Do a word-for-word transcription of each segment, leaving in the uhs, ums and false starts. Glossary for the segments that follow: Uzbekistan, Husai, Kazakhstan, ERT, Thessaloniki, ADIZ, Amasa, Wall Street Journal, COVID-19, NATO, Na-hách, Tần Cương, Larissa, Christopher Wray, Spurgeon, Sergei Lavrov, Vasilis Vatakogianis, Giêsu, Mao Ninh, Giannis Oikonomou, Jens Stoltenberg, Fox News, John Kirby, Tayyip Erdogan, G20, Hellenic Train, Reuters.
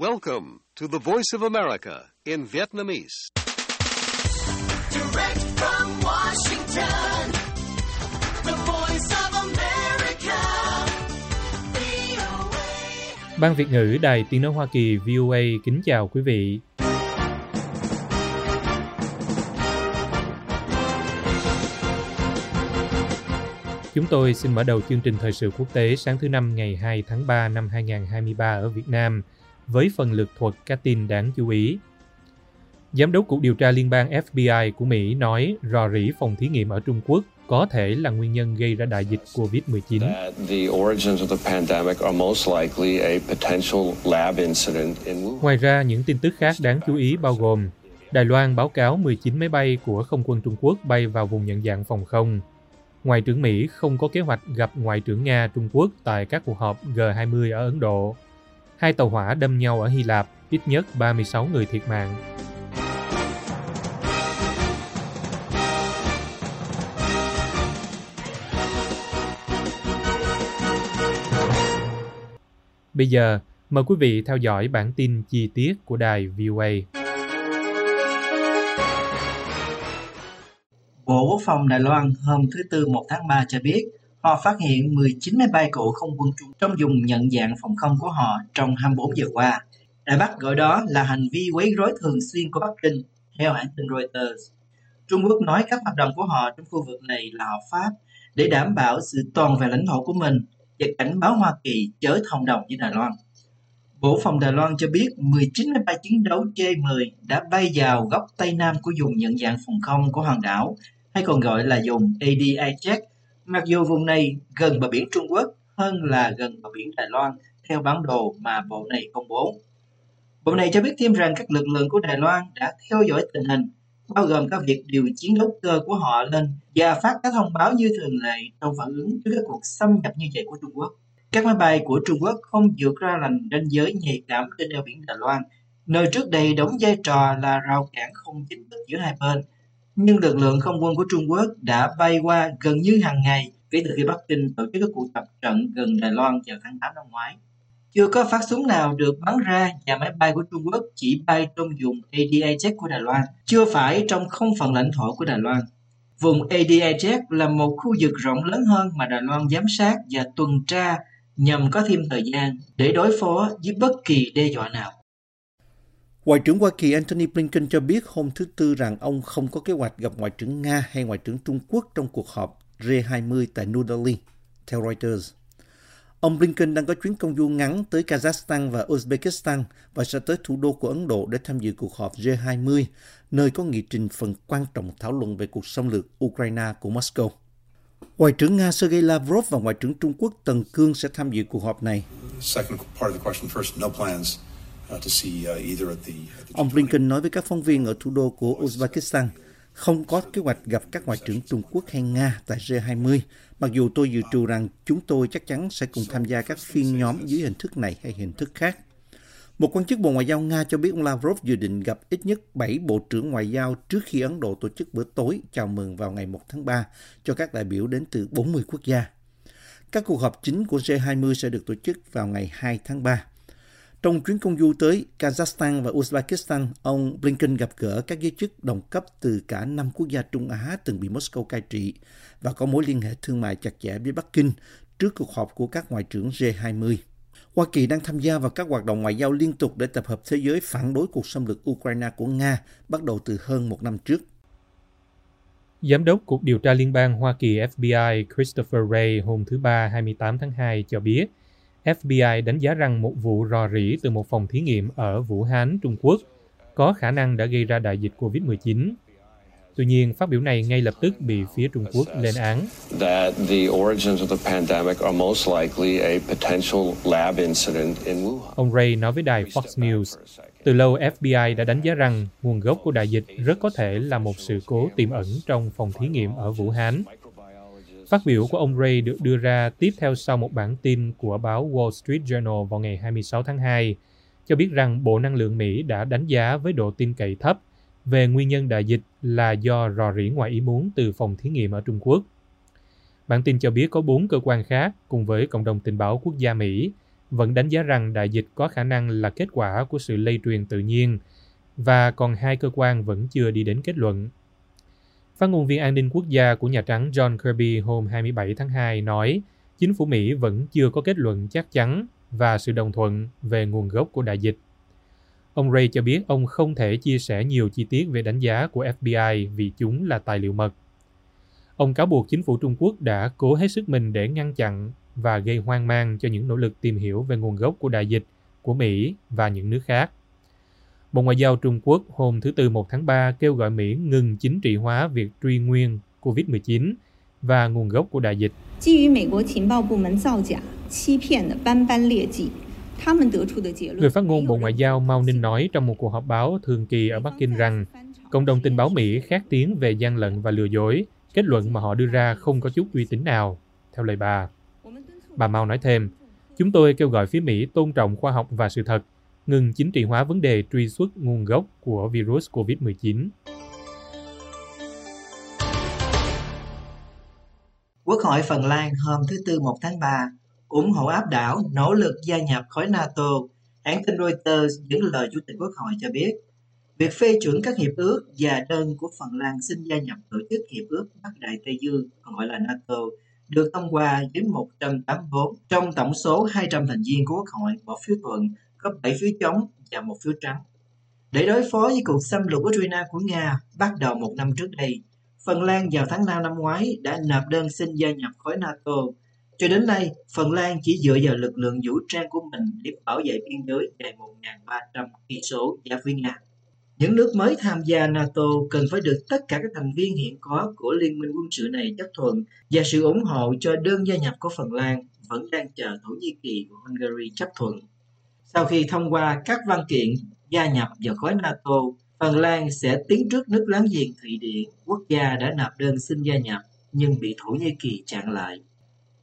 Welcome to the Voice of America in Vietnamese. Direct from Washington, the Voice of America, vê o a. Ban Việt ngữ Đài Tiếng nói Hoa Kỳ vê o a kính chào quý vị. Chúng tôi xin mở đầu chương trình thời sự quốc tế sáng thứ Năm ngày hai tháng ba năm hai nghìn không trăm hai mươi ba ở Việt Nam với phần lược thuật các tin đáng chú ý. Giám đốc Cục Điều tra Liên bang ép bi ai của Mỹ nói rò rỉ phòng thí nghiệm ở Trung Quốc có thể là nguyên nhân gây ra đại dịch covid mười chín. Ngoài ra, những tin tức khác đáng chú ý bao gồm Đài Loan báo cáo mười chín máy bay của không quân Trung Quốc bay vào vùng nhận dạng phòng không. Ngoại trưởng Mỹ không có kế hoạch gặp Ngoại trưởng Nga Trung Quốc tại các cuộc họp G hai mươi ở Ấn Độ. Hai tàu hỏa đâm nhau ở Hy Lạp, ít nhất ba mươi sáu người thiệt mạng. Bây giờ, mời quý vị theo dõi bản tin chi tiết của đài vê o a. Bộ Quốc phòng Đài Loan hôm thứ Tư một tháng ba cho biết họ phát hiện mười chín máy bay của không quân Trung trong vùng nhận dạng phòng không của họ trong hai mươi bốn giờ qua. Đài Bắc gọi đó là hành vi quấy rối thường xuyên của Bắc Kinh, theo hãng tin Reuters. Trung Quốc nói các hoạt động của họ trong khu vực này là hợp pháp để đảm bảo sự toàn vẹn lãnh thổ của mình và cảnh báo Hoa Kỳ chớ thông đồng với Đài Loan. Bộ Phòng Đài Loan cho biết mười chín máy bay chiến đấu J mười đã bay vào góc Tây Nam của vùng nhận dạng phòng không của hòn đảo, hay còn gọi là vùng a đê i dét, mặc dù vùng này gần bờ biển Trung Quốc hơn là gần bờ biển Đài Loan, theo bản đồ mà bộ này công bố. Bộ này cho biết thêm rằng các lực lượng của Đài Loan đã theo dõi tình hình, bao gồm các việc điều chiến đấu cơ của họ lên và phát các thông báo như thường lệ trong phản ứng trước các cuộc xâm nhập như vậy của Trung Quốc. Các máy bay của Trung Quốc không vượt ra lằn ranh giới nhạy cảm trên eo biển Đài Loan, nơi trước đây đóng vai trò là rào cản không chính thức giữa hai bên. Nhưng lực lượng không quân của Trung Quốc đã bay qua gần như hàng ngày kể từ khi Bắc Kinh tổ chức các cuộc tập trận gần Đài Loan vào tháng tám năm ngoái. Chưa có phát súng nào được bắn ra và máy bay của Trung Quốc chỉ bay trong vùng a đê i dét của Đài Loan, chưa phải trong không phận lãnh thổ của Đài Loan. Vùng a đê i dét là một khu vực rộng lớn hơn mà Đài Loan giám sát và tuần tra nhằm có thêm thời gian để đối phó với bất kỳ đe dọa nào. Ngoại trưởng Hoa Kỳ Anthony Blinken cho biết hôm thứ Tư rằng ông không có kế hoạch gặp Ngoại trưởng Nga hay Ngoại trưởng Trung Quốc trong cuộc họp G hai mươi tại New Delhi, theo Reuters. Ông Blinken đang có chuyến công du ngắn tới Kazakhstan và Uzbekistan và sẽ tới thủ đô của Ấn Độ để tham dự cuộc họp G hai mươi, nơi có nghị trình phần quan trọng thảo luận về cuộc xâm lược Ukraine của Moscow. Ngoại trưởng Nga Sergei Lavrov và Ngoại trưởng Trung Quốc Tần Cương sẽ tham dự cuộc họp này. Ông Blinken nói với các phóng viên ở thủ đô của Uzbekistan, không có kế hoạch gặp các ngoại trưởng Trung Quốc hay Nga tại G hai mươi, mặc dù tôi dự trù rằng chúng tôi chắc chắn sẽ cùng tham gia các phiên nhóm dưới hình thức này hay hình thức khác. Một quan chức Bộ Ngoại giao Nga cho biết ông Lavrov dự định gặp ít nhất bảy bộ trưởng ngoại giao trước khi Ấn Độ tổ chức bữa tối chào mừng vào ngày một tháng ba cho các đại biểu đến từ bốn mươi quốc gia. Các cuộc họp chính của G hai mươi sẽ được tổ chức vào ngày hai tháng ba. Trong chuyến công du tới Kazakhstan và Uzbekistan, ông Blinken gặp gỡ các giới chức đồng cấp từ cả năm quốc gia Trung Á từng bị Moscow cai trị và có mối liên hệ thương mại chặt chẽ với Bắc Kinh trước cuộc họp của các ngoại trưởng G hai mươi. Hoa Kỳ đang tham gia vào các hoạt động ngoại giao liên tục để tập hợp thế giới phản đối cuộc xâm lược Ukraine của Nga bắt đầu từ hơn một năm trước. Giám đốc Cục Điều tra Liên bang Hoa Kỳ ép bi ai Christopher Wray hôm thứ Ba hai mươi tám tháng hai cho biết ép bi ai đánh giá rằng một vụ rò rỉ từ một phòng thí nghiệm ở Vũ Hán, Trung Quốc có khả năng đã gây ra đại dịch covid mười chín. Tuy nhiên, phát biểu này ngay lập tức bị phía Trung Quốc lên án. Ông Ray nói với đài Fox News, từ lâu ép bi ai đã đánh giá rằng nguồn gốc của đại dịch rất có thể là một sự cố tiềm ẩn trong phòng thí nghiệm ở Vũ Hán. Phát biểu của ông Ray được đưa ra tiếp theo sau một bản tin của báo Wall Street Journal vào ngày hai mươi sáu tháng hai, cho biết rằng Bộ Năng lượng Mỹ đã đánh giá với độ tin cậy thấp về nguyên nhân đại dịch là do rò rỉ ngoài ý muốn từ phòng thí nghiệm ở Trung Quốc. Bản tin cho biết có bốn cơ quan khác cùng với cộng đồng tình báo quốc gia Mỹ vẫn đánh giá rằng đại dịch có khả năng là kết quả của sự lây truyền tự nhiên, và còn hai cơ quan vẫn chưa đi đến kết luận. Phát ngôn viên an ninh quốc gia của Nhà Trắng John Kirby hôm hai mươi bảy tháng hai nói chính phủ Mỹ vẫn chưa có kết luận chắc chắn và sự đồng thuận về nguồn gốc của đại dịch. Ông Wray cho biết ông không thể chia sẻ nhiều chi tiết về đánh giá của ép bi ai vì chúng là tài liệu mật. Ông cáo buộc chính phủ Trung Quốc đã cố hết sức mình để ngăn chặn và gây hoang mang cho những nỗ lực tìm hiểu về nguồn gốc của đại dịch của Mỹ và những nước khác. Bộ Ngoại giao Trung Quốc hôm thứ Tư một tháng ba kêu gọi Mỹ ngừng chính trị hóa việc truy nguyên cô vít mười chín và nguồn gốc của đại dịch. Người phát ngôn Bộ Ngoại giao Mao Ninh nói trong một cuộc họp báo thường kỳ ở Bắc Kinh rằng cộng đồng tình báo Mỹ khét tiếng về gian lận và lừa dối, kết luận mà họ đưa ra không có chút uy tín nào, theo lời bà. Bà Mao nói thêm, chúng tôi kêu gọi phía Mỹ tôn trọng khoa học và sự thật, ngừng chính trị hóa vấn đề truy xuất nguồn gốc của virus cô vít mười chín. Quốc hội Phần Lan hôm thứ Tư một tháng ba ủng hộ áp đảo nỗ lực gia nhập khối NATO, hãng tin Reuters dẫn lời Chủ tịch Quốc hội cho biết. Việc phê chuẩn các hiệp ước và đơn của Phần Lan xin gia nhập tổ chức Hiệp ước Bắc Đại Tây Dương, còn gọi là NATO, được thông qua với một trăm tám mươi bốn trong tổng số hai trăm thành viên của Quốc hội bỏ phiếu thuận, có bảy phiếu chống và một phiếu trắng. Để đối phó với cuộc xâm lược Ukraine của Nga bắt đầu một năm trước đây, Phần Lan vào tháng năm năm ngoái đã nộp đơn xin gia nhập khối NATO. Cho đến nay, Phần Lan chỉ dựa vào lực lượng vũ trang của mình để bảo vệ biên giới dài một nghìn ba trăm cây số giáp với Nga. Những nước mới tham gia NATO cần phải được tất cả các thành viên hiện có của liên minh quân sự này chấp thuận, và sự ủng hộ cho đơn gia nhập của Phần Lan vẫn đang chờ Thổ Nhĩ Kỳ và Hungary chấp thuận. Sau khi thông qua các văn kiện gia nhập vào khối NATO, Phần Lan sẽ tiến trước nước láng giềng Thụy Điển, quốc gia đã nộp đơn xin gia nhập nhưng bị Thổ Nhĩ Kỳ chặn lại.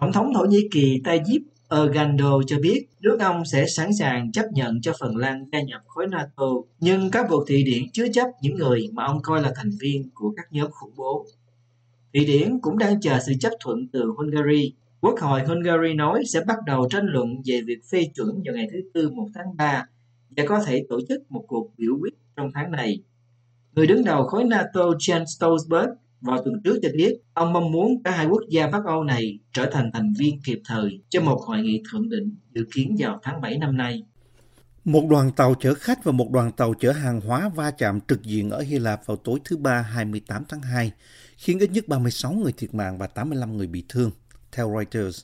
Tổng thống Thổ Nhĩ Kỳ Tayyip Erdogan cho biết nước ông sẽ sẵn sàng chấp nhận cho Phần Lan gia nhập khối NATO, nhưng các buộc Thụy Điển chứa chấp những người mà ông coi là thành viên của các nhóm khủng bố. Thụy Điển cũng đang chờ sự chấp thuận từ Hungary. Quốc hội Hungary nói sẽ bắt đầu tranh luận về việc phê chuẩn vào ngày thứ Tư một tháng ba và có thể tổ chức một cuộc biểu quyết trong tháng này. Người đứng đầu khối NATO Jens Stoltenberg vào tuần trước cho biết ông mong muốn cả hai quốc gia Bắc Âu này trở thành thành viên kịp thời cho một hội nghị thượng đỉnh dự kiến vào tháng bảy năm nay. Một đoàn tàu chở khách và một đoàn tàu chở hàng hóa va chạm trực diện ở Hy Lạp vào tối thứ Ba hai mươi tám tháng hai, khiến ít nhất ba mươi sáu người thiệt mạng và tám mươi lăm người bị thương, theo Reuters.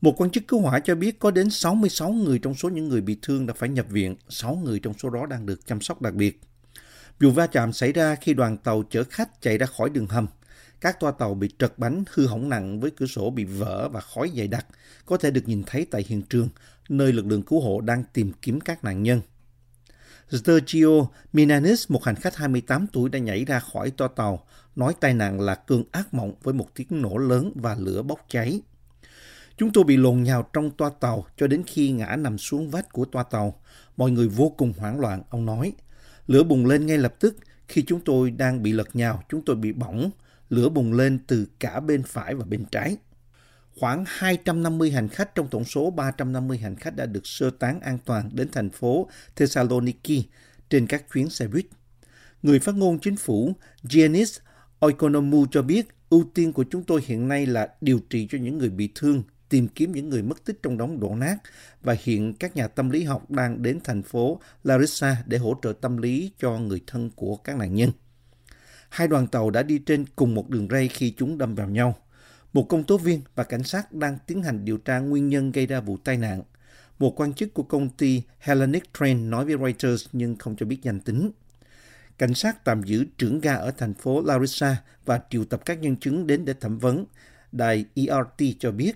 Một quan chức cứu hỏa cho biết có đến sáu mươi sáu người trong số những người bị thương đã phải nhập viện, sáu người trong số đó đang được chăm sóc đặc biệt. Vụ va chạm xảy ra khi đoàn tàu chở khách chạy ra khỏi đường hầm. Các toa tàu bị trật bánh hư hỏng nặng với cửa sổ bị vỡ và khói dày đặc, có thể được nhìn thấy tại hiện trường, nơi lực lượng cứu hộ đang tìm kiếm các nạn nhân. Sergio Minanis, một hành khách hai mươi tám tuổi, đã nhảy ra khỏi toa tàu, nói tai nạn là cơn ác mộng với một tiếng nổ lớn và lửa bốc cháy. Chúng tôi bị lồn nhào trong toa tàu cho đến khi ngã nằm xuống vách của toa tàu. Mọi người vô cùng hoảng loạn, ông nói. Lửa bùng lên ngay lập tức. Khi chúng tôi đang bị lật nhào, chúng tôi bị bỏng. Lửa bùng lên từ cả bên phải và bên trái. Khoảng hai trăm năm mươi hành khách trong tổng số ba trăm năm mươi hành khách đã được sơ tán an toàn đến thành phố Thessaloniki trên các chuyến xe buýt. Người phát ngôn chính phủ Giannis Oikonomou cho biết ưu tiên của chúng tôi hiện nay là điều trị cho những người bị thương, tìm kiếm những người mất tích trong đống đổ nát, và hiện các nhà tâm lý học đang đến thành phố Larissa để hỗ trợ tâm lý cho người thân của các nạn nhân. Hai đoàn tàu đã đi trên cùng một đường ray khi chúng đâm vào nhau. Một công tố viên và cảnh sát đang tiến hành điều tra nguyên nhân gây ra vụ tai nạn. Một quan chức của công ty Hellenic Train nói với Reuters nhưng không cho biết danh tính. Cảnh sát tạm giữ trưởng ga ở thành phố Larissa và triệu tập các nhân chứng đến để thẩm vấn, đài e rờ tê cho biết.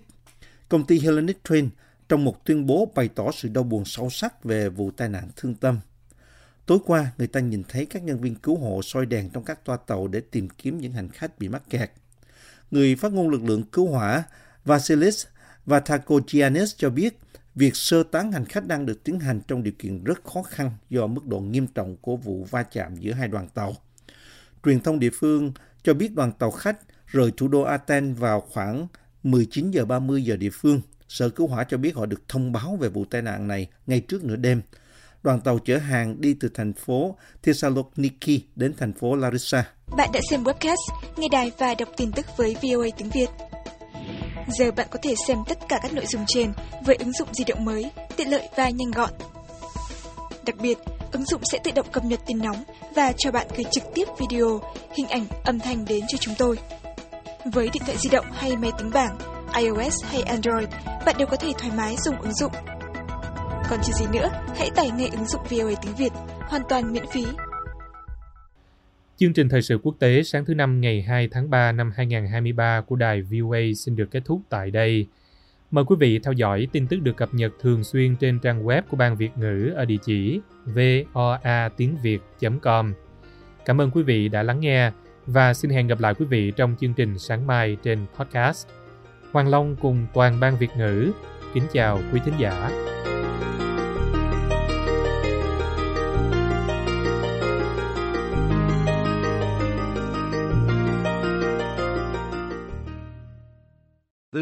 Công ty Hellenic Train trong một tuyên bố bày tỏ sự đau buồn sâu sắc về vụ tai nạn thương tâm. Tối qua, người ta nhìn thấy các nhân viên cứu hộ soi đèn trong các toa tàu để tìm kiếm những hành khách bị mắc kẹt. Người phát ngôn lực lượng cứu hỏa Vasilis Vatakogianis cho biết việc sơ tán hành khách đang được tiến hành trong điều kiện rất khó khăn do mức độ nghiêm trọng của vụ va chạm giữa hai đoàn tàu. Truyền thông địa phương cho biết đoàn tàu khách rời thủ đô Athens vào khoảng mười chín giờ ba mươi giờ địa phương, Sở Cứu hỏa cho biết họ được thông báo về vụ tai nạn này ngay trước nửa đêm. Đoàn tàu chở hàng đi từ thành phố Thessaloniki đến thành phố Larissa. Bạn đã xem webcast, nghe đài và đọc tin tức với vê o a tiếng Việt. Giờ bạn có thể xem tất cả các nội dung trên với ứng dụng di động mới, tiện lợi và nhanh gọn. Đặc biệt, ứng dụng sẽ tự động cập nhật tin nóng và cho bạn gửi trực tiếp video, hình ảnh, âm thanh đến cho chúng tôi. Với điện thoại di động hay máy tính bảng, iOS hay Android, bạn đều có thể thoải mái dùng ứng dụng. Còn chờ gì nữa, hãy tải ngay ứng dụng vê o a tiếng Việt, hoàn toàn miễn phí. Chương trình thời sự quốc tế sáng thứ Năm ngày hai tháng ba năm hai nghìn không trăm hai mươi ba của đài vê o a xin được kết thúc tại đây. Mời quý vị theo dõi tin tức được cập nhật thường xuyên trên trang web của Ban Việt ngữ ở địa chỉ voa tiếng việt chấm com. Cảm ơn quý vị đã lắng nghe và xin hẹn gặp lại quý vị trong chương trình sáng mai trên podcast. Hoàng Long cùng toàn Ban Việt ngữ kính chào quý thính giả.